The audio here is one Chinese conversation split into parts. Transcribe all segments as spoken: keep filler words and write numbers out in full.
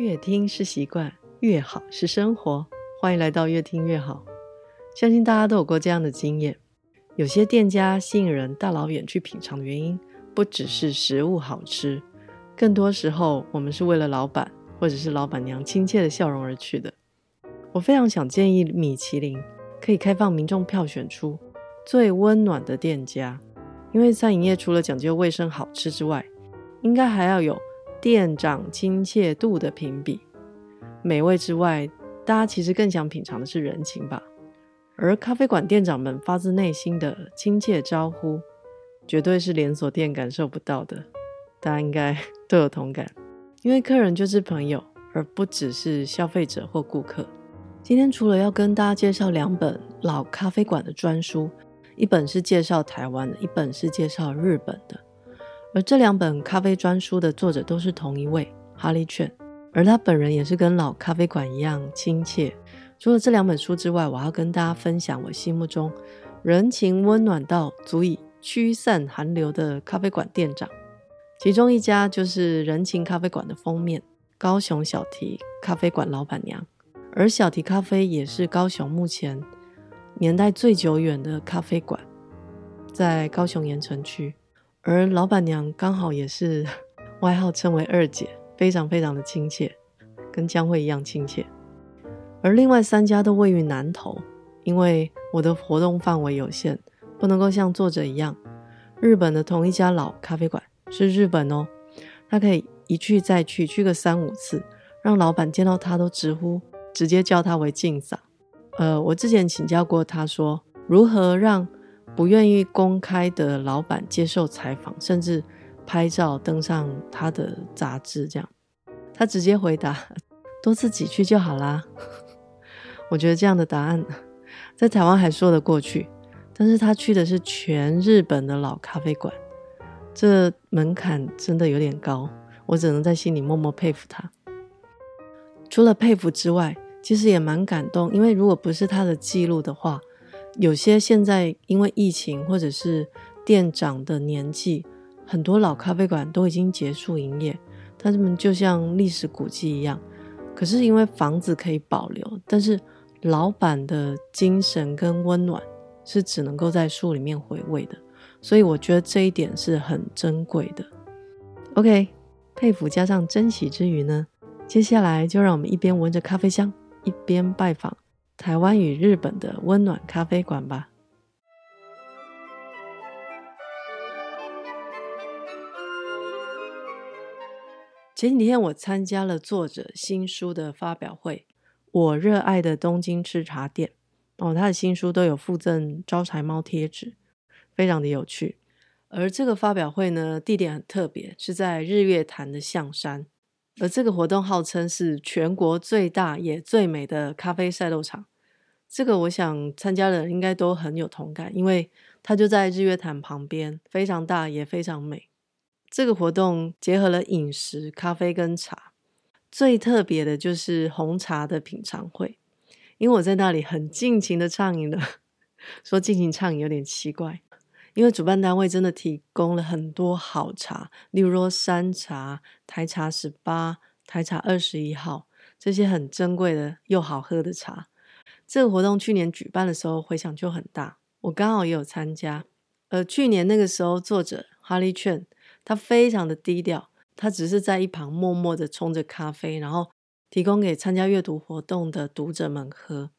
越听是习惯，越好是生活。欢迎来到越听越好。相信大家都有过这样的经验，有些店家吸引人大老远去品尝的原因，不只是食物好吃，更多时候我们是为了老板或者是老板娘亲切的笑容而去的。我非常想建议米其林可以开放民众票选出最温暖的店家，因为餐饮业除了讲究卫生好吃之外，应该还要有店长亲切度的评比。美味之外，大家其实更想品尝的是人情吧，而咖啡馆店长们发自内心的亲切招呼，绝对是连锁店感受不到的。大家应该都有同感，因为客人就是朋友，而不只是消费者或顾客。今天除了要跟大家介绍两本老咖啡馆的专书，一本是介绍台湾的，一本是介绍日本的。而这两本咖啡专书的作者都是同一位 Hally Chen， 而他本人也是跟老咖啡馆一样亲切。除了这两本书之外，我要跟大家分享我心目中人情温暖到足以驱散寒流的咖啡馆店长，其中一家就是人情咖啡馆的封面，高雄小提咖啡馆老板娘。而小提咖啡也是高雄目前年代最久远的咖啡馆，在高雄盐埕区，而老板娘刚好也是外号称为二姐，非常非常的亲切，跟江蕙一样亲切。而另外三家都位于南投，因为我的活动范围有限，不能够像作者一样。日本的同一家老咖啡馆是日本哦，他可以一去再去，去个三五次，让老板见到他都直呼，直接叫他为敬嫂。呃，我之前请教过他说，如何让不愿意公开的老板接受采访，甚至拍照登上他的杂志这样。他直接回答，多自己去就好啦。我觉得这样的答案在台湾还说得过去，但是他去的是全日本的老咖啡馆，这门槛真的有点高，我只能在心里默默佩服他。除了佩服之外，其实也蛮感动，因为如果不是他的记录的话，有些现在因为疫情或者是店长的年纪，很多老咖啡馆都已经结束营业，他们就像历史古迹一样。可是因为房子可以保留，但是老板的精神跟温暖是只能够在书里面回味的，所以我觉得这一点是很珍贵的。 OK， 佩服加上珍惜之余呢，接下来就让我们一边闻着咖啡香，一边拜访台湾与日本的温暖咖啡馆吧。前几天我参加了作者新书的发表会，我热爱的东京吃茶店哦，他的新书都有附赠招财猫贴纸，非常的有趣。而这个发表会呢，地点很特别，是在日月潭的象山。而这个活动号称是全国最大也最美的咖啡赛斗场，这个我想参加的人应该都很有同感，因为它就在日月潭旁边，非常大也非常美。这个活动结合了饮食、咖啡跟茶，最特别的就是红茶的品尝会，因为我在那里很尽情的畅饮了，说尽情畅饮有点奇怪，因为主办单位真的提供了很多好茶，例如说山茶、台茶十八、台茶二十一号，这些很珍贵的又好喝的茶。这个活动去年举办的时候回响就很大，我刚好也有参加。呃，去年那个时候作者 Hally Chen 他非常的低调，他只是在一旁默默的冲着咖啡，然后提供给参加阅读活动的读者们喝。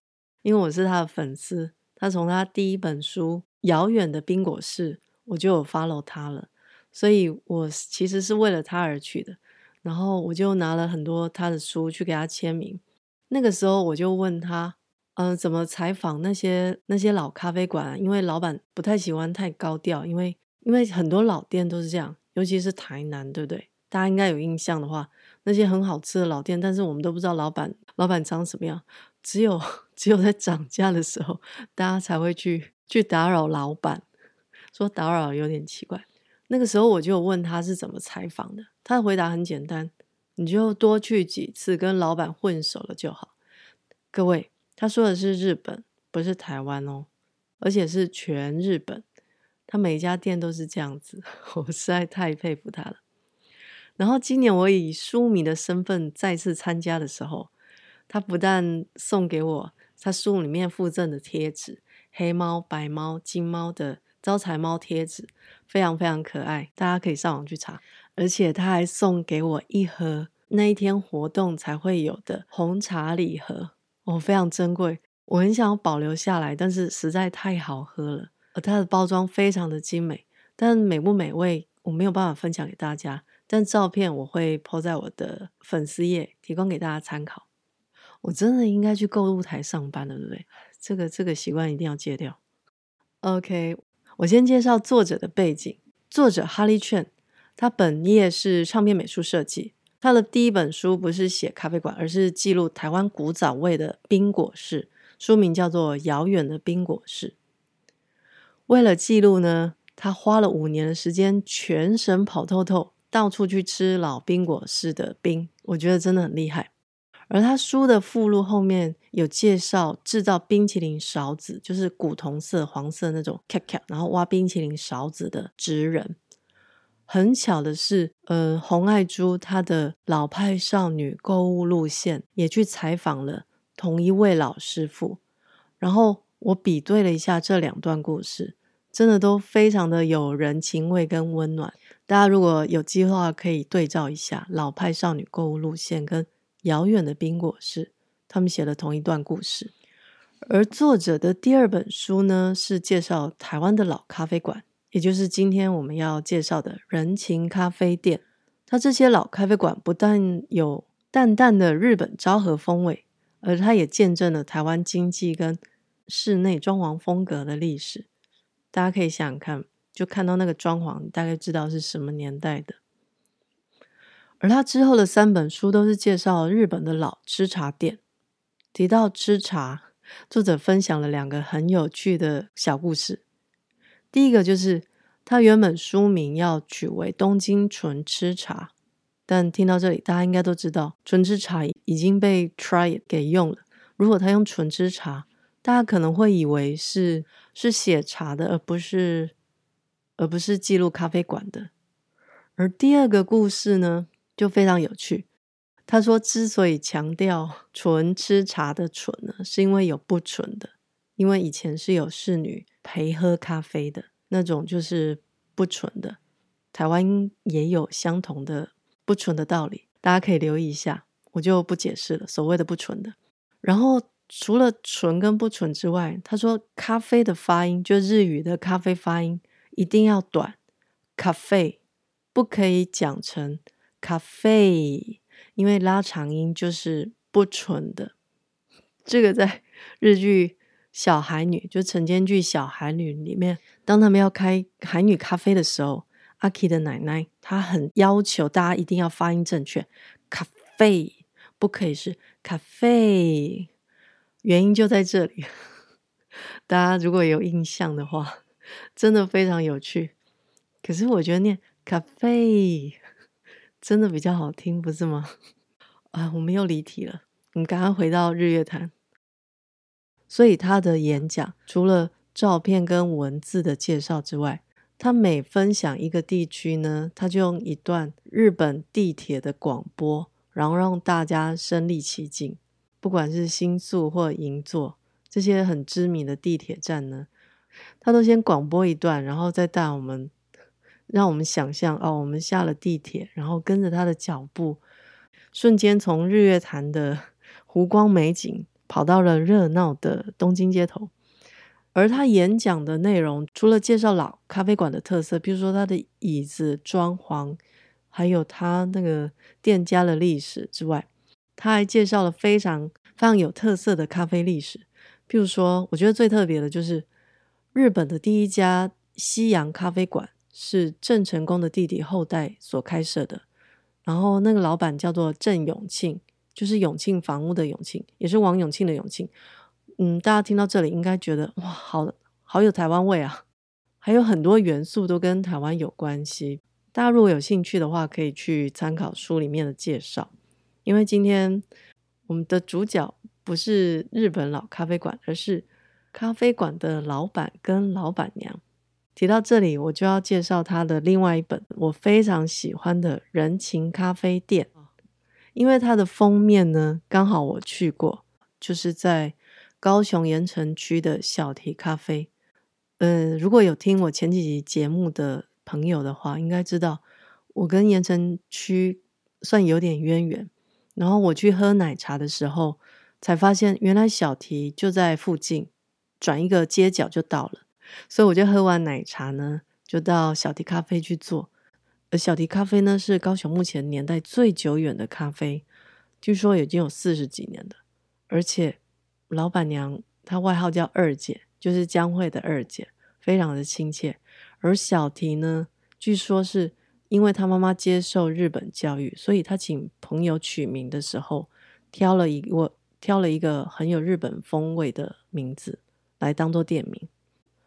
因为我是他的粉丝，他从他第一本书遥远的冰果室我就有 follow 他了，所以我其实是为了他而去的，然后我就拿了很多他的书去给他签名。那个时候我就问他嗯、呃，怎么采访那些那些老咖啡馆、啊、因为老板不太喜欢太高调，因为因为很多老店都是这样，尤其是台南，对不对？大家应该有印象的话，那些很好吃的老店，但是我们都不知道老板老板长什么样，只有只有在涨价的时候大家才会去去打扰老板，说打扰有点奇怪。那个时候我就问他是怎么采访的，他的回答很简单，你就多去几次跟老板混熟了就好。各位，他说的是日本，不是台湾哦，而且是全日本，他每一家店都是这样子，我实在太佩服他了。然后今年我以书迷的身份再次参加的时候，他不但送给我他书里面附赠的贴纸，黑猫、白猫、金猫的招财猫贴纸，非常非常可爱，大家可以上网去查。而且他还送给我一盒那一天活动才会有的红茶礼盒，哦，非常珍贵，我很想要保留下来，但是实在太好喝了，而它的包装非常的精美，但美不美味我没有办法分享给大家，但照片我会 po 在我的粉丝页，提供给大家参考。我真的应该去购物台上班了，对不对？这个这个习惯一定要戒掉。 OK， 我先介绍作者的背景。作者 Hally Chen， 他本业是唱片美术设计，他的第一本书不是写咖啡馆，而是记录台湾古早味的冰果室，书名叫做《遥远的冰果室》。为了记录呢，他花了五年的时间全省跑透透，到处去吃老冰果室的冰，我觉得真的很厉害。而他书的附录后面有介绍制造冰淇淋勺子，就是古铜色黄色那种咔咔，然后挖冰淇淋勺子的职人。很巧的是，呃，洪爱珠她的老派少女购物路线也去采访了同一位老师傅，然后我比对了一下这两段故事，真的都非常的有人情味跟温暖。大家如果有计划可以对照一下老派少女购物路线跟遥远的冰果室，他们写了同一段故事。而作者的第二本书呢，是介绍台湾的老咖啡馆，也就是今天我们要介绍的人情咖啡店。它这些老咖啡馆不但有淡淡的日本昭和风味，而它也见证了台湾经济跟室内装潢风格的历史。大家可以想想看，就看到那个装潢，大概知道是什么年代的。而他之后的三本书都是介绍日本的老吃茶店。提到吃茶，作者分享了两个很有趣的小故事。第一个就是他原本书名要取为东京纯吃茶，但听到这里大家应该都知道纯吃茶已经被 try it 给用了。如果他用纯吃茶，大家可能会以为是是写茶的，而不是而不是记录咖啡馆的。而第二个故事呢就非常有趣。他说之所以强调纯吃茶的纯呢，是因为有不纯的，因为以前是有侍女陪喝咖啡的，那种就是不纯的。台湾也有相同的不纯的道理，大家可以留意一下，我就不解释了所谓的不纯的。然后除了纯跟不纯之外，他说咖啡的发音，就日语的咖啡发音一定要短，咖啡不可以讲成咖啡，因为拉长音就是不纯的。这个在日剧小孩女，就晨间剧小孩女里面，当他们要开海女咖啡的时候，阿 K 的奶奶她很要求大家一定要发音正确，咖啡不可以是咖啡，原因就在这里。大家如果有印象的话，真的非常有趣。可是我觉得念咖啡真的比较好听，不是吗？啊，我们又离题了，我们赶快回到日月潭。所以他的演讲除了照片跟文字的介绍之外，他每分享一个地区呢，他就用一段日本地铁的广播，然后让大家身临其境。不管是新宿或银座这些很知名的地铁站呢，他都先广播一段，然后再带我们，让我们想象哦，我们下了地铁，然后跟着他的脚步，瞬间从日月潭的湖光美景跑到了热闹的东京街头。而他演讲的内容除了介绍老咖啡馆的特色，比如说他的椅子装潢，还有他那个店家的历史之外，他还介绍了非常非常有特色的咖啡历史。比如说我觉得最特别的就是日本的第一家西洋咖啡馆是郑成功的弟弟后代所开设的，然后那个老板叫做郑永庆，就是永庆房屋的永庆，也是王永庆的永庆。嗯，大家听到这里应该觉得哇，好好有台湾味啊，还有很多元素都跟台湾有关系。大家如果有兴趣的话，可以去参考书里面的介绍。因为今天我们的主角不是日本老咖啡馆，而是咖啡馆的老板跟老板娘。提到这里，我就要介绍他的另外一本我非常喜欢的人情咖啡店，因为它的封面呢刚好我去过，就是在高雄盐城区的小提咖啡。呃，如果有听我前几集节目的朋友的话，应该知道我跟盐城区算有点渊源，然后我去喝奶茶的时候才发现原来小提就在附近，转一个街角就到了，所以我就喝完奶茶呢就到小提咖啡去坐。而小提咖啡呢是高雄目前年代最久远的咖啡，据说已经有四十几年的，而且老板娘她外号叫二姐，就是江蕙的二姐，非常的亲切。而小提呢据说是因为她妈妈接受日本教育，所以她请朋友取名的时候挑了一个挑了一个很有日本风味的名字来当做店名。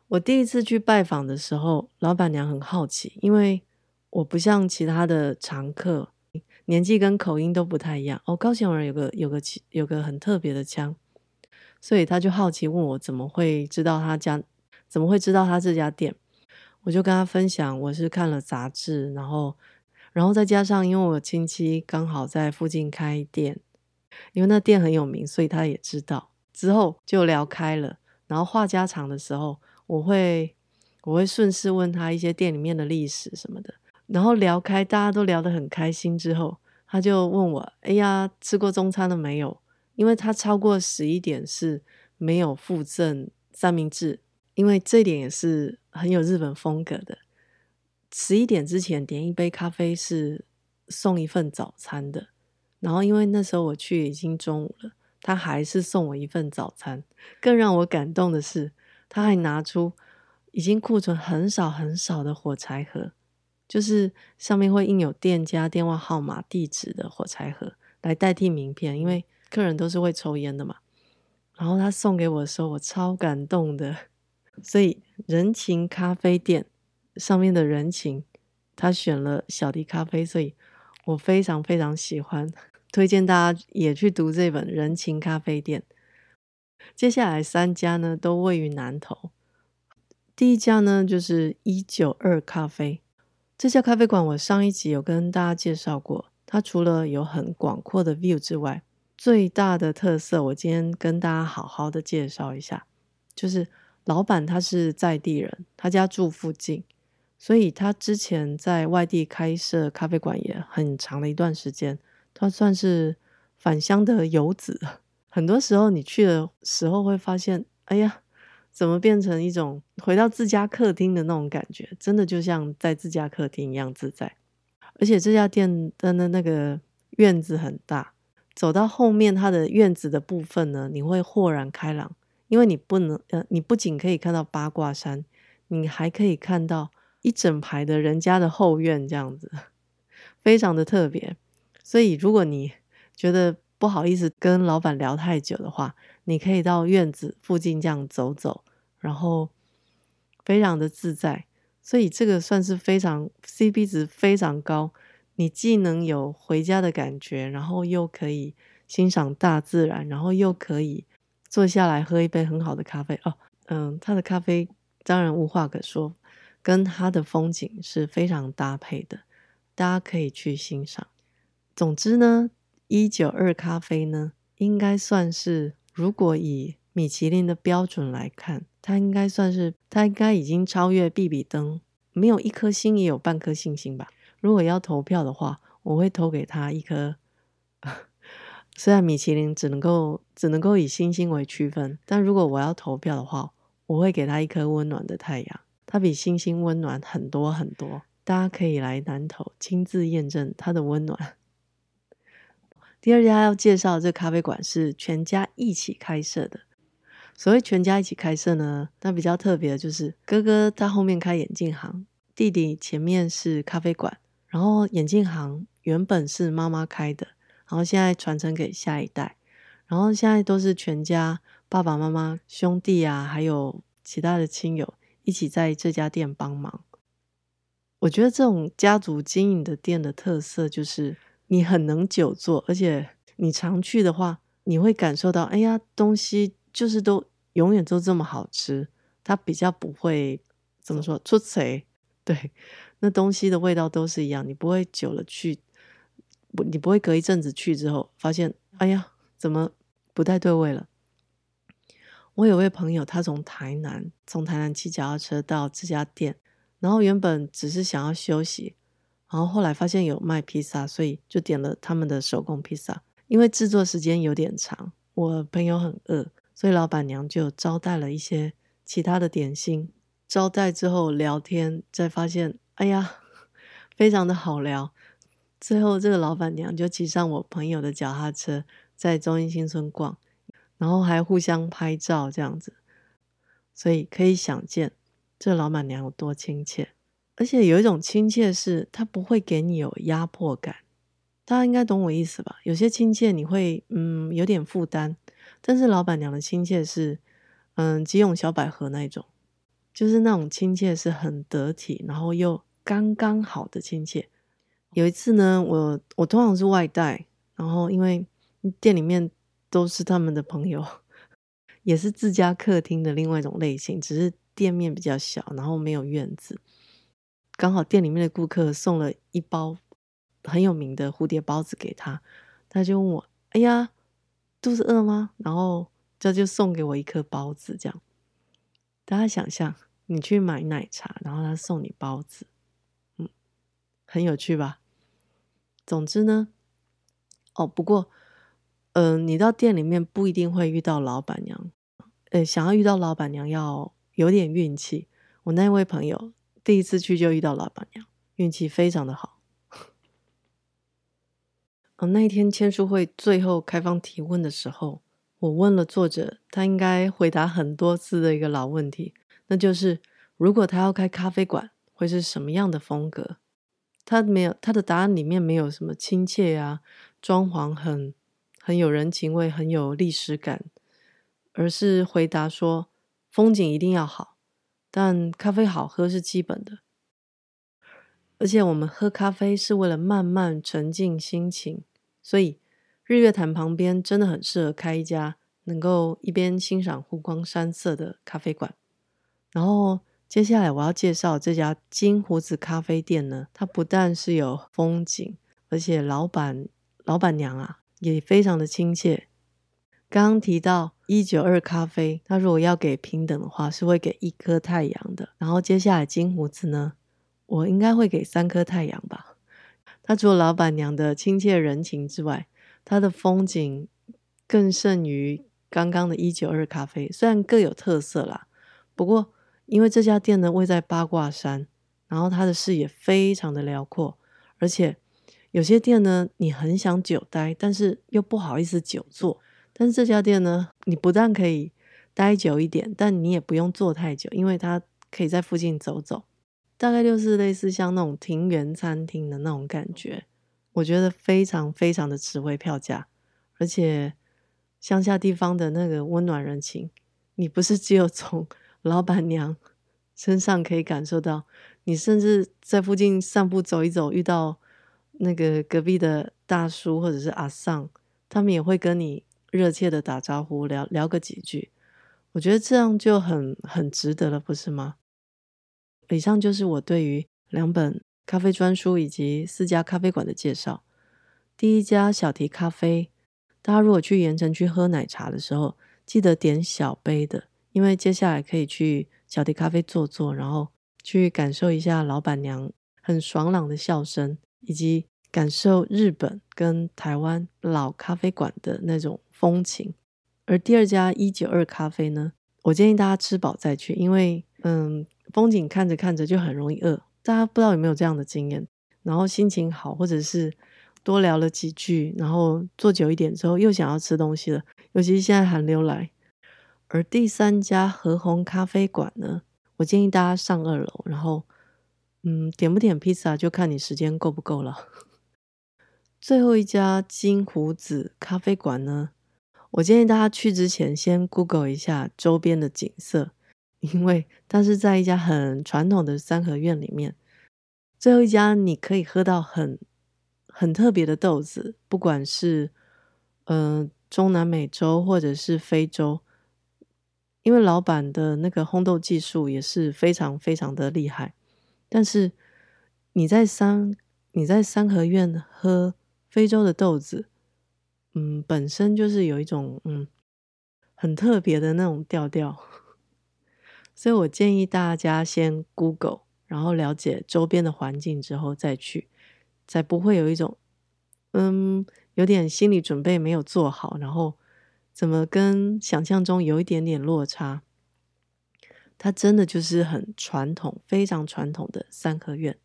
我第一次去拜访的时候，老板娘很好奇，因为我不像其他的常客，年纪跟口音都不太一样。哦，高雄人有个有个有个很特别的腔，所以他就好奇问我怎么会知道他家怎么会知道他这家店。我就跟他分享我是看了杂志，然后然后再加上因为我亲戚刚好在附近开店，因为那店很有名，所以他也知道，之后就聊开了。然后话家常的时候，我会我会顺势问他一些店里面的历史什么的，然后聊开，大家都聊得很开心之后，他就问我哎呀吃过中餐了没有，因为他超过十一点是没有附赠三明治，因为这点也是很有日本风格的，十一点之前点一杯咖啡是送一份早餐的。然后因为那时候我去已经中午了，他还是送我一份早餐。更让我感动的是他还拿出已经库存很少很少的火柴盒，就是上面会印有店家电话号码地址的火柴盒来代替名片，因为客人都是会抽烟的嘛。然后他送给我的时候我超感动的，所以人情咖啡店上面的人情他选了小提咖啡，所以我非常非常喜欢，推荐大家也去读这本人情咖啡店。接下来三家呢都位于南投。第一家呢就是一九二咖啡，这家咖啡馆我上一集有跟大家介绍过，它除了有很广阔的 view 之外，最大的特色我今天跟大家好好的介绍一下，就是老板他是在地人，他家住附近，所以他之前在外地开设咖啡馆也很长的一段时间，他算是返乡的游子。很多时候你去的时候会发现哎呀怎么变成一种回到自家客厅的那种感觉，真的就像在自家客厅一样自在。而且这家店的那个院子很大，走到后面它的院子的部分呢你会豁然开朗，因为你不能、呃、你不仅可以看到八卦山，你还可以看到一整排的人家的后院，这样子非常的特别。所以如果你觉得不好意思跟老板聊太久的话，你可以到院子附近这样走走，然后非常的自在。所以这个算是非常 C P 值非常高，你既能有回家的感觉，然后又可以欣赏大自然，然后又可以坐下来喝一杯很好的咖啡哦。嗯，他的咖啡当然无话可说，跟他的风景是非常搭配的，大家可以去欣赏。总之呢一九二咖啡呢应该算是，如果以米其林的标准来看，它应该算是它应该已经超越必比登，没有一颗星也有半颗星星吧。如果要投票的话，我会投给它一颗虽然米其林只能够只能够以星星为区分，但如果我要投票的话，我会给它一颗温暖的太阳，它比星星温暖很多很多。大家可以来南投亲自验证它的温暖。第二家要介绍这咖啡馆是全家一起开设的。所谓全家一起开设呢，那比较特别的就是哥哥他后面开眼镜行，弟弟前面是咖啡馆，然后眼镜行原本是妈妈开的，然后现在传承给下一代，然后现在都是全家爸爸妈妈兄弟啊还有其他的亲友一起在这家店帮忙。我觉得这种家族经营的店的特色就是你很能久坐，而且你常去的话你会感受到哎呀东西就是都永远都这么好吃，它比较不会怎么说出贼，对，那东西的味道都是一样，你不会久了去，你不会隔一阵子去之后发现哎呀怎么不太对味了。我有位朋友他从台南从台南骑脚踏车到这家店，然后原本只是想要休息，然后后来发现有卖披萨，所以就点了他们的手工披萨。因为制作时间有点长，我朋友很饿，所以老板娘就招待了一些其他的点心。招待之后聊天，再发现哎呀非常的好聊，最后这个老板娘就骑上我朋友的脚踏车在中英新村逛，然后还互相拍照这样子。所以可以想见这老板娘有多亲切，而且有一种亲切是她不会给你有压迫感，大家应该懂我意思吧。有些亲切你会嗯有点负担，但是老板娘的亲切是嗯吉永小百合那一种，就是那种亲切是很得体，然后又刚刚好的亲切。有一次呢，我我通常是外带，然后因为店里面都是他们的朋友，也是自家客厅的另外一种类型，只是店面比较小，然后没有院子。刚好店里面的顾客送了一包很有名的蝴蝶包子给他，他就问我哎呀肚子饿吗，然后他就送给我一颗包子这样。大家想象你去买奶茶然后他送你包子，嗯，很有趣吧。总之呢，哦不过嗯、呃，你到店里面不一定会遇到老板娘，呃，想要遇到老板娘要有点运气。我那位朋友第一次去就遇到老板娘，运气非常的好。呃、那一天签书会最后开放提问的时候，我问了作者他应该回答很多次的一个老问题，那就是如果他要开咖啡馆会是什么样的风格。他没有，他的答案里面没有什么亲切啊，装潢很很有人情味，很有历史感，而是回答说风景一定要好，但咖啡好喝是基本的，而且我们喝咖啡是为了慢慢沉浸心情，所以日月潭旁边真的很适合开一家能够一边欣赏湖光山色的咖啡馆。然后接下来我要介绍这家金胡子咖啡店呢，它不但是有风景，而且老板老板娘啊也非常的亲切。刚刚提到一九二咖啡，它如果要给平等的话是会给一颗太阳的，然后接下来金胡子呢我应该会给三颗太阳吧。它除了老板娘的亲切人情之外，它的风景更胜于刚刚的一九二咖啡，虽然各有特色啦，不过因为这家店呢位在八卦山，然后它的视野非常的辽阔，而且有些店呢你很想久待，但是又不好意思久坐，但是这家店呢你不但可以待久一点，但你也不用坐太久，因为它可以在附近走走，大概就是类似像那种庭园餐厅的那种感觉。我觉得非常非常的值回票价，而且乡下地方的那个温暖人情，你不是只有从老板娘身上可以感受到，你甚至在附近散步走一走，遇到那个隔壁的大叔或者是阿桑，他们也会跟你热切的打招呼，聊聊个几句，我觉得这样就很很值得了，不是吗？以上就是我对于两本咖啡专书以及四家咖啡馆的介绍。第一家小提咖啡，大家如果去盐城区喝奶茶的时候记得点小杯的，因为接下来可以去小提咖啡坐坐，然后去感受一下老板娘很爽朗的笑声，以及感受日本跟台湾老咖啡馆的那种风情。而第二家一九二咖啡呢，我建议大家吃饱再去，因为嗯，风景看着看着就很容易饿，大家不知道有没有这样的经验，然后心情好或者是多聊了几句，然后坐久一点之后又想要吃东西了，尤其是现在寒流来。而第三家和鸿咖啡馆呢，我建议大家上二楼，然后嗯，点不点披萨就看你时间够不够了。最后一家金胡子咖啡馆呢，我建议大家去之前先 Google 一下周边的景色，因为它是在一家很传统的三合院里面。最后一家你可以喝到很很特别的豆子，不管是呃中南美洲或者是非洲，因为老板的那个烘豆技术也是非常非常的厉害，但是你在三你在三合院喝非洲的豆子，嗯，本身就是有一种嗯很特别的那种调调，所以我建议大家先 Google， 然后了解周边的环境之后再去，才不会有一种嗯有点心理准备没有做好，然后怎么跟想象中有一点点落差。它真的就是很传统，非常传统的三合院。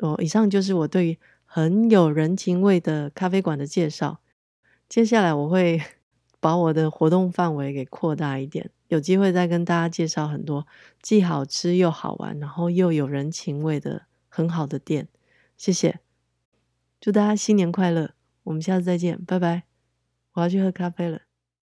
哦，以上就是我对于很有人情味的咖啡馆的介绍。接下来我会把我的活动范围给扩大一点，有机会再跟大家介绍很多既好吃又好玩，然后又有人情味的很好的店。谢谢，祝大家新年快乐，我们下次再见，拜拜。我要去喝咖啡了。